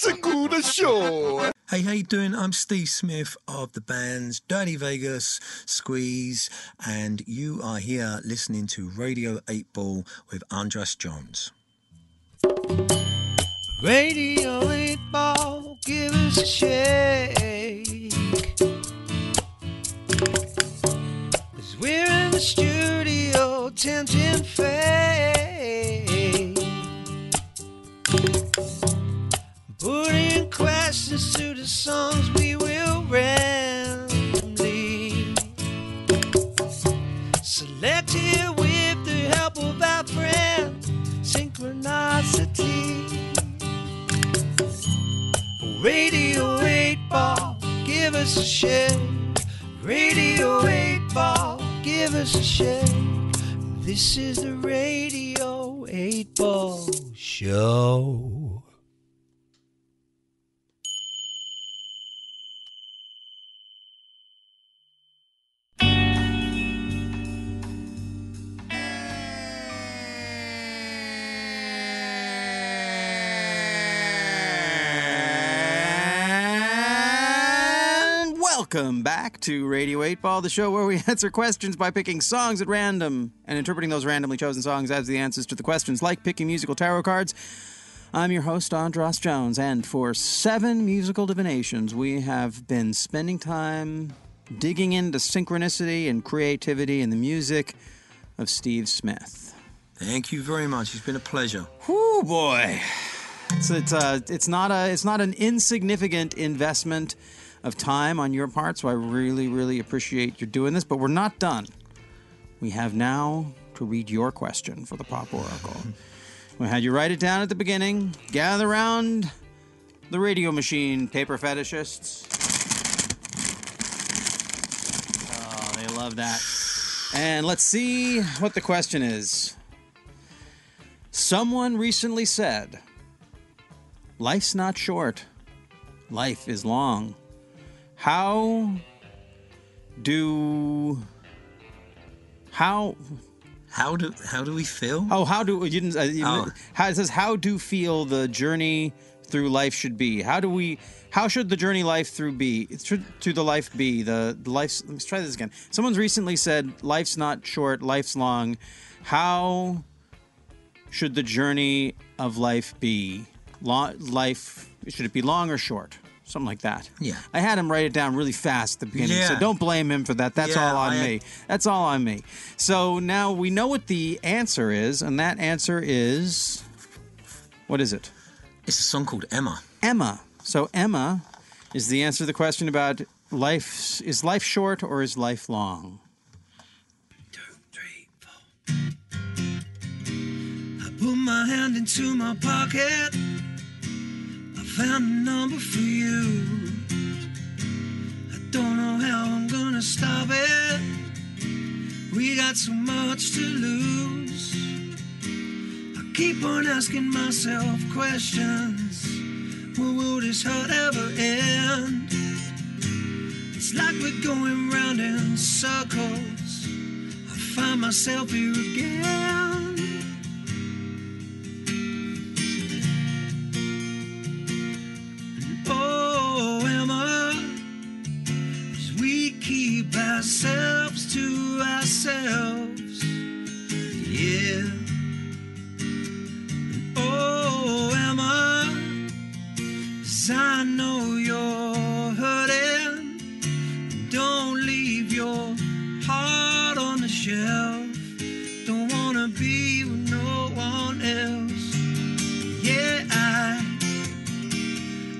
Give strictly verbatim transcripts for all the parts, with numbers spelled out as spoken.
It's a good show. Hey, how you doing? I'm Steve Smith of the bands Dirty Vegas, Squeeze, and you are here listening to Radio eight Ball with Andras Jones. Radio eight Ball, give us a shake. 'Cause we're in the studio tempting fate. Putting questions to the songs we will randomly select here with the help of our friend Synchronicity. Radio eight Ball, give us a shake. Radio eight Ball, give us a shake. This is the Radio eight Ball Show. Welcome back to Radio eight Ball, the show where we answer questions by picking songs at random and interpreting those randomly chosen songs as the answers to the questions, like picking musical tarot cards. I'm your host, Andras Jones, and for seven musical divinations, we have been spending time digging into synchronicity and creativity in the music of Steve Smith. Thank you very much. It's been a pleasure. Whoo, boy. It's, it's, uh, it's, not a, it's not an insignificant investment of time on your part, so I really, really appreciate you doing this, but we're not done. We have now to read your question for the Pop Oracle. We had you write it down at the beginning. Gather around the radio machine, paper fetishists. Oh, they love that. And let's see what the question is. Someone recently said, "Life's not short. Life is long." How do how how do how do we feel? Oh, how do you didn't? Uh, you oh. didn't how, it says how do feel the journey through life should be? How do we? How should the journey life through be? Should to the life be the, the life's? Let's try this again. Someone's recently said, "Life's not short, life's long." How should the journey of life be? Long, life should it be long or short? Something like that. Yeah. I had him write it down really fast at the beginning, yeah. So don't blame him for that. That's yeah, all on I... me. That's all on me. So now we know what the answer is, and that answer is... What is it? It's a song called Emma. Emma. So Emma is the answer to the question about life. Is life short or is life long? Two, three, four. I put my hand into my pocket. Found a number for you. I don't know how I'm gonna stop it. We got so much to lose. I keep on asking myself questions. Well, will this hurt ever end? It's like we're going round in circles. I find myself here again. Ourselves to ourselves, yeah. And oh, Emma, 'cause I know you're hurting. Don't leave your heart on the shelf. Don't wanna be with no one else. Yeah, I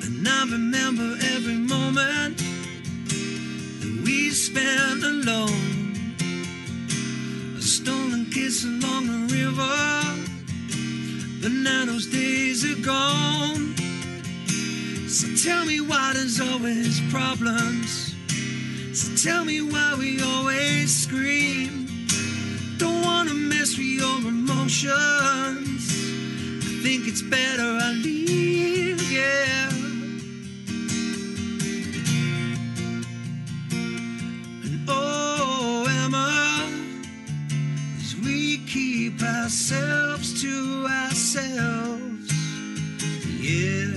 and I remember every moment we spent alone, a stolen kiss along the river, but now those days are gone. So tell me why there's always problems. So tell me why we always scream. Don't wanna mess with your emotions. I think it's better I leave, yeah. Keep ourselves to ourselves, yeah.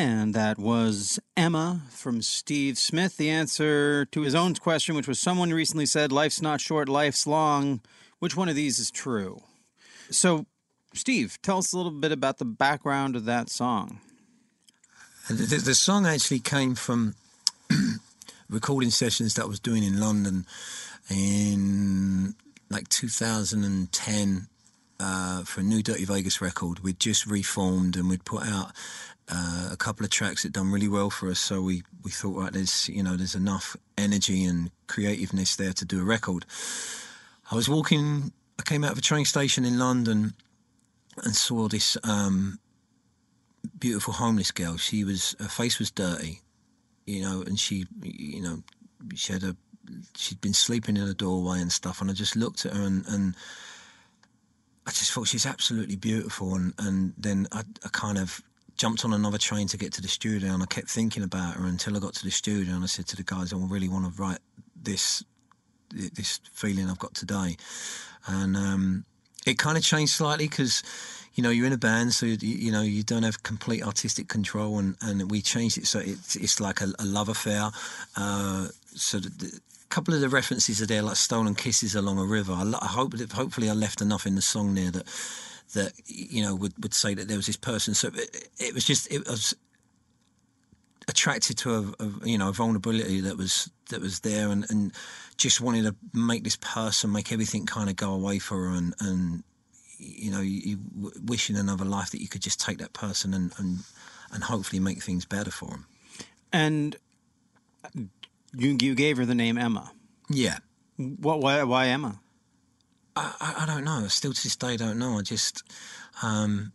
And that was Emma from Steve Smith. The answer to his own question, which was someone recently said, life's not short, life's long. Which one of these is true? So, Steve, tell us a little bit about the background of that song. The, the song actually came from recording sessions that I was doing in London in like two thousand ten uh, for a new Dirty Vegas record. We'd just reformed and we'd put out uh, a couple of tracks that done really well for us. So we, we thought, right, there's, you know, there's enough energy and creativeness there to do a record. I was walking, I came out of a train station in London and saw this um, beautiful homeless girl. She was, her face was dirty, you know, and she, you know, she had a, she'd been sleeping in a doorway and stuff. And I just looked at her and, and I just thought she's absolutely beautiful. And, and then I, I kind of jumped on another train to get to the studio and I kept thinking about her until I got to the studio and I said to the guys, I really want to write this, this feeling I've got today. And um, it kind of changed slightly because, you know, you're in a band, so, you, you know, you don't have complete artistic control, and, and we changed it so it's, it's like a, a love affair. Uh, so the, the, a couple of the references are there, like stolen kisses along a river. I, I hope that hopefully I left enough in the song there that, that you know, would, would say that there was this person. So it, it was just, it was attracted to a, a you know, a vulnerability that was that was there, and, and just wanted to make this person, make everything kind of go away for her, and, and you know, you, you wish in another life that you could just take that person and, and, and hopefully make things better for them. And you you gave her the name Emma. Yeah. What? Why? Why Emma? I, I, I don't know. Still to this day, I don't know. I just. Um,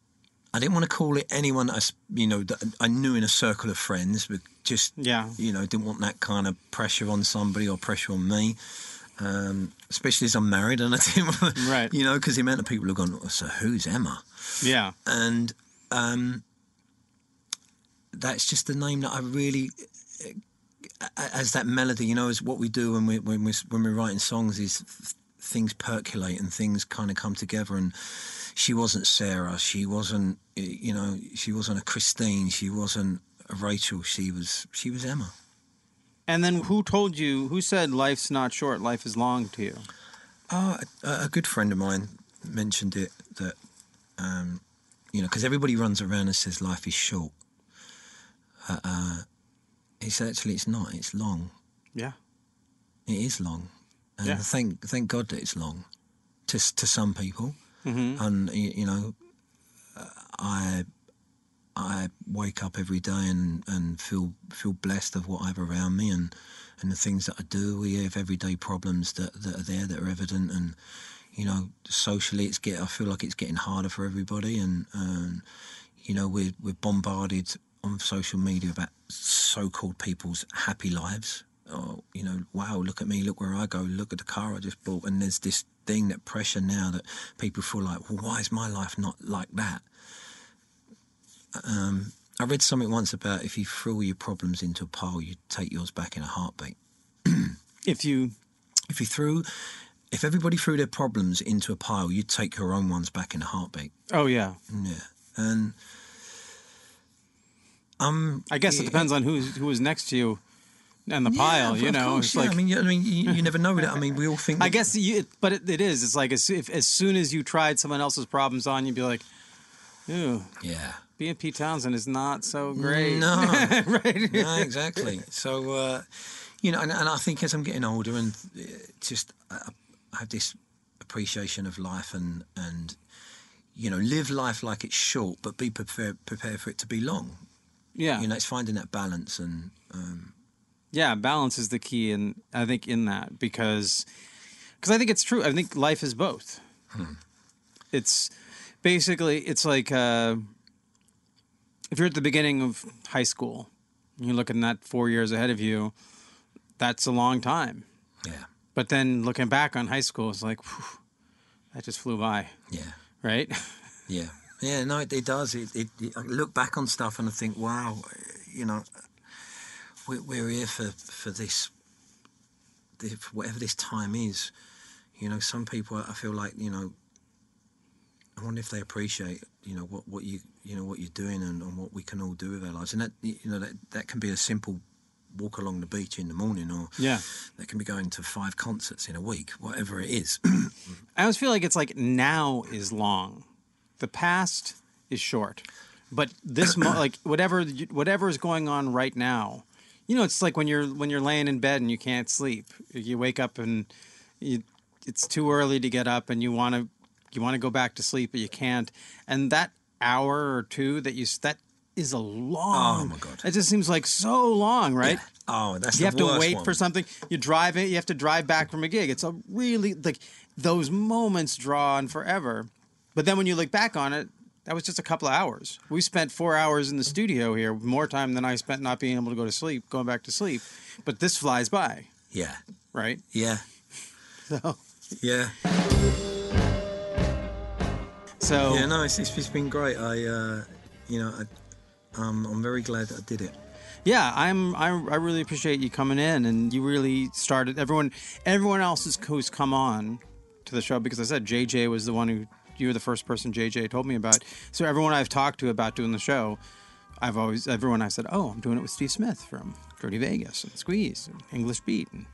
I didn't want to call it anyone that I, you know, that I knew in a circle of friends, but just, yeah. you know, didn't want that kind of pressure on somebody or pressure on me, um, especially as I'm married. And I didn't want to, right. you know, because the amount of people have gone, oh, so who's Emma? Yeah. And um, that's just the name that I really, as that melody, you know, is what we do when, we, when, we're, when we're writing songs is things percolate and things kind of come together. And she wasn't Sarah, she wasn't, you know, she wasn't a Christine, she wasn't a Rachel, she was she was Emma. And then who told you, who said life's not short, life is long to you? Oh, a, a good friend of mine mentioned it, that, um, you know, because everybody runs around and says life is short. Uh, uh, it's actually, it's not, it's long. Yeah. It is long. And yeah. thank, thank God that it's long to, to some people. Mm-hmm. And, you know, I I wake up every day and, and feel feel blessed of what I have around me and, and the things that I do. We have everyday problems that, that are there, that are evident. And, you know, socially, it's get I feel like it's getting harder for everybody. And, um, you know, we're, we're bombarded on social media about so-called people's happy lives. Oh, you know, wow, look at me, look where I go, look at the car I just bought. And there's this thing, that pressure now that people feel like, well, why is my life not like that? Um, I read something once about if you threw all your problems into a pile, you'd take yours back in a heartbeat. if you... If you threw... If everybody threw their problems into a pile, you'd take your own ones back in a heartbeat. Oh, yeah. Yeah. And... Um, I guess it, it depends on who's, who was next to you. And the yeah, pile, you know, course, it's yeah. like I mean, you, I mean, you, you never know that. I mean, we all think. I guess, you, but it, it is. It's like as, if, as soon as you tried someone else's problems on, you'd be like, "Ooh, yeah, being Pete Townsend is not so great." No, right? No, exactly. So, uh, you know, and, and I think as I'm getting older, and just I, I have this appreciation of life, and and you know, live life like it's short, but be prepared prepared for it to be long. Yeah, you know, it's finding that balance and. Um, Yeah, balance is the key, in, I think, in that, because because I think it's true. I think life is both. Hmm. It's basically, it's like uh, if you're at the beginning of high school, and you're looking at four years ahead of you, that's a long time. Yeah. But then looking back on high school, it's like, whew, that just flew by. Yeah. Right? Yeah. Yeah, no, it, it does. It, it, it, I look back on stuff and I think, wow, you know... We're here for, for this, for whatever this time is. You know, some people, I feel like, you know, I wonder if they appreciate, you know, what, what you you know what you're doing and, and what we can all do with our lives. And that, you know, that that can be a simple walk along the beach in the morning, or yeah, that can be going to five concerts in a week, whatever it is. I always feel like it's like now is long, the past is short, but this mo- like whatever whatever is going on right now, you know, it's like when you're when you're laying in bed and you can't sleep, you wake up and you, it's too early to get up, and you want to you want to go back to sleep, but you can't. And that hour or two that you that is a long. Oh my God! It just seems like so long, right? Yeah. Oh, that's you the have worst to wait one. For something. You drive it. You have to drive back from a gig. It's a really like those moments draw on forever. But then when you look back on it, that was just a couple of hours. We spent four hours in the studio here, more time than I spent not being able to go to sleep, going back to sleep. But this flies by. Yeah. Right? Yeah. So. Yeah. So. Yeah, no, it's, it's been great. I, uh, you know, I, um, I'm very glad that I did it. Yeah, I'm. I, I really appreciate you coming in, and you really started everyone. Everyone else is, who's come on to the show, because I said J J was the one who. You were the first person J J told me about. So everyone I've talked to about doing the show, I've always everyone I said, oh, I'm doing it with Steve Smith from Dirty Vegas and Squeeze and English Beat, and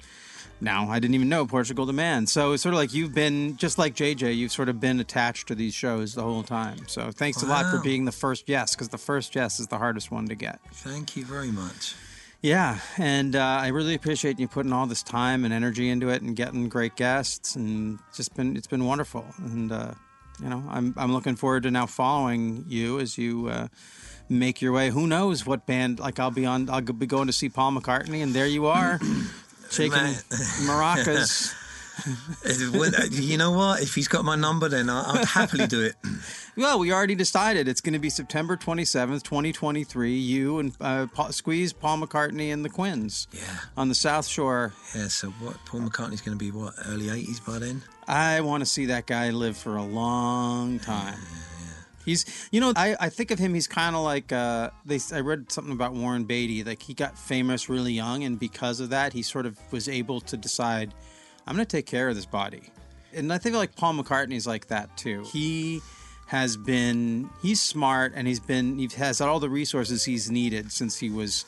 now I didn't even know Portugal the Man. So it's sort of like you've been just like J J. You've sort of been attached to these shows the whole time. So thanks wow. a lot for being the first guest, because the first guest is the hardest one to get. Thank you very much. Yeah, and uh, I really appreciate you putting all this time and energy into it and getting great guests, and just been it's been wonderful. And. Uh, You know, I'm I'm looking forward to now following you as you uh, make your way. Who knows what band? Like I'll be on. I'll be going to see Paul McCartney, and there you are, shaking maracas. You know what? If he's got my number, then I'll, I'll happily do it. Well, we already decided it's going to be September twenty-seventh, twenty twenty-three. You and uh, Paul, Squeeze, Paul McCartney, and the Quins. Yeah. On the South Shore. Yeah. So what? Paul McCartney's going to be what? Early eighties by then. I want to see that guy live for a long time. Yeah, yeah, yeah. He's, you know, I, I think of him. He's kind of like uh, they. I read something about Warren Beatty. Like he got famous really young, and because of that, he sort of was able to decide, I'm going to take care of this body. And I think like Paul McCartney's like that too. He has been, he's smart, and he's been, he has all the resources he's needed since he was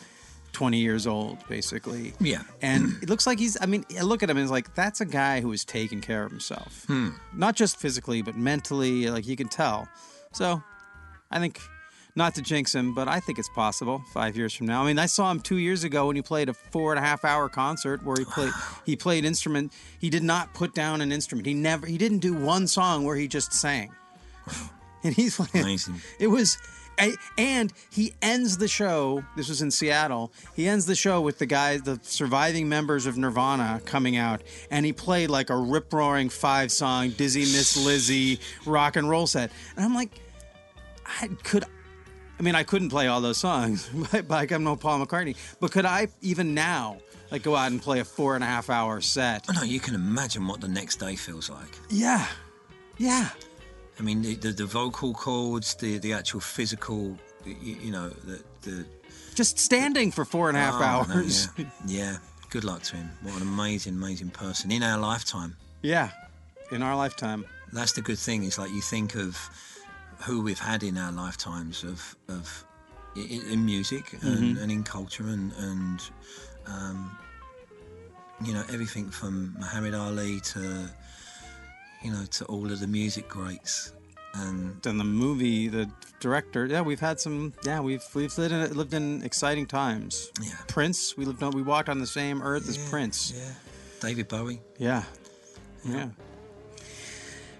twenty years old, basically. Yeah. And it looks like he's, I mean, I look at him and it's like, that's a guy who is taking care of himself. Hmm. Not just physically, but mentally, like you can tell. So I think, not to jinx him, but I think it's possible five years from now. I mean, I saw him two years ago when he played a four and a half hour concert where he played he played instrument. He did not put down an instrument. He never he didn't do one song where he just sang. And he's playing. Amazing. It was, and he ends the show. This was in Seattle. He ends the show with the guys, the surviving members of Nirvana coming out, and he played like a rip roaring five song Dizzy Miss Lizzy rock and roll set. And I'm like, I could. I mean, I couldn't play all those songs, but, but I'm no Paul McCartney. But could I, even now, like go out and play a four and a half hour set? Oh, no, you can imagine what the next day feels like. Yeah, yeah. I mean, the the, the vocal chords, the, the actual physical, you, you know, the, the... Just standing the, for four and a half oh, hours. No, yeah. yeah, good luck to him. What an amazing, amazing person in our lifetime. Yeah, in our lifetime. That's the good thing. It's like you think of who we've had in our lifetimes of of in music and, mm-hmm. and in culture and and um, you know, everything from Muhammad Ali to you know to all of the music greats and and the movie, the director. Yeah, we've had some. Yeah, we've we've lived in, lived in exciting times. Yeah, Prince. We lived on. We walked on the same earth yeah, as Prince. Yeah, David Bowie. Yeah, yeah. yeah.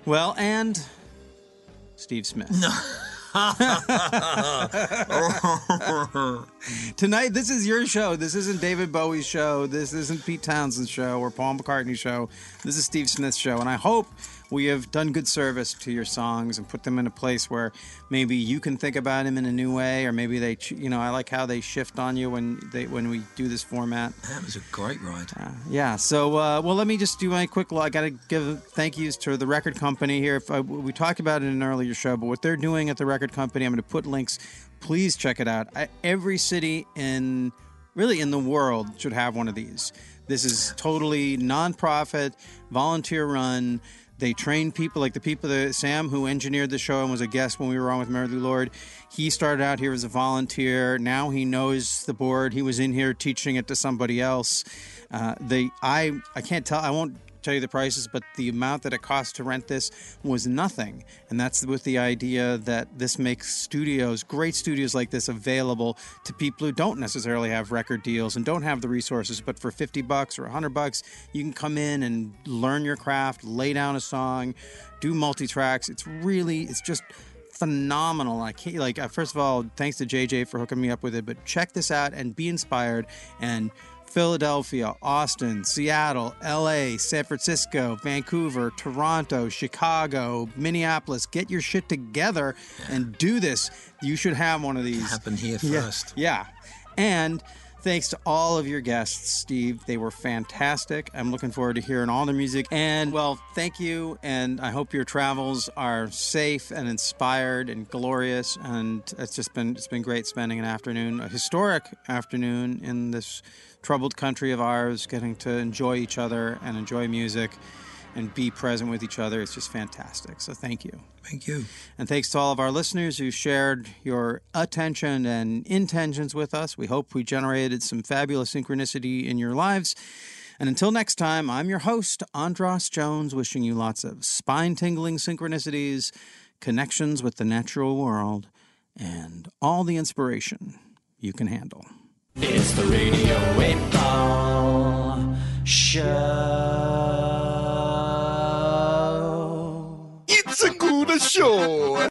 Well, and. Steve Smith. No. Tonight, this is your show. This isn't David Bowie's show. This isn't Pete Townsend's show or Paul McCartney's show. This is Steve Smith's show. And I hope we have done good service to your songs and put them in a place where maybe you can think about him in a new way, or maybe they, you know, I like how they shift on you when they when we do this format. That was a great ride. Uh, yeah. So, uh, well, let me just do my quick. I got to give thank yous to the record company here. If I, we talked about it in an earlier show, but what they're doing at the record company, I'm going to put links. Please check it out. I, every city in really in the world should have one of these. This is totally nonprofit, volunteer run. They train people, like the people that Sam, who engineered the show and was a guest when we were on with Mary Lou Lord. He started out here as a volunteer. Now he knows the board. He was in here teaching it to somebody else. Uh, they, I, I can't tell. I won't tell you the prices, but the amount that it cost to rent this was nothing. And that's with the idea that this makes studios, great studios like this, available to people who don't necessarily have record deals and don't have the resources, but for fifty bucks or one hundred bucks, you can come in and learn your craft, lay down a song, do multi-tracks. It's really, it's just phenomenal. I can't, like, first of all, thanks to J J for hooking me up with it, but check this out and be inspired. And Philadelphia, Austin, Seattle, L A, San Francisco, Vancouver, Toronto, Chicago, Minneapolis. Get your shit together yeah. and do this. You should have one of these. Happen here yeah. first. Yeah. And thanks to all of your guests, Steve. They were fantastic. I'm looking forward to hearing all the music. And, well, thank you, and I hope your travels are safe and inspired and glorious. And it's just been it's been great spending an afternoon, a historic afternoon in this troubled country of ours, getting to enjoy each other and enjoy music and be present with each other. It's just fantastic. So thank you. Thank you. And thanks to all of our listeners who shared your attention and intentions with us. We hope we generated some fabulous synchronicity in your lives. And until next time, I'm your host, Andras Jones, wishing you lots of spine-tingling synchronicities, connections with the natural world, and all the inspiration you can handle. It's the Radio eight Ball Show. It's a good show.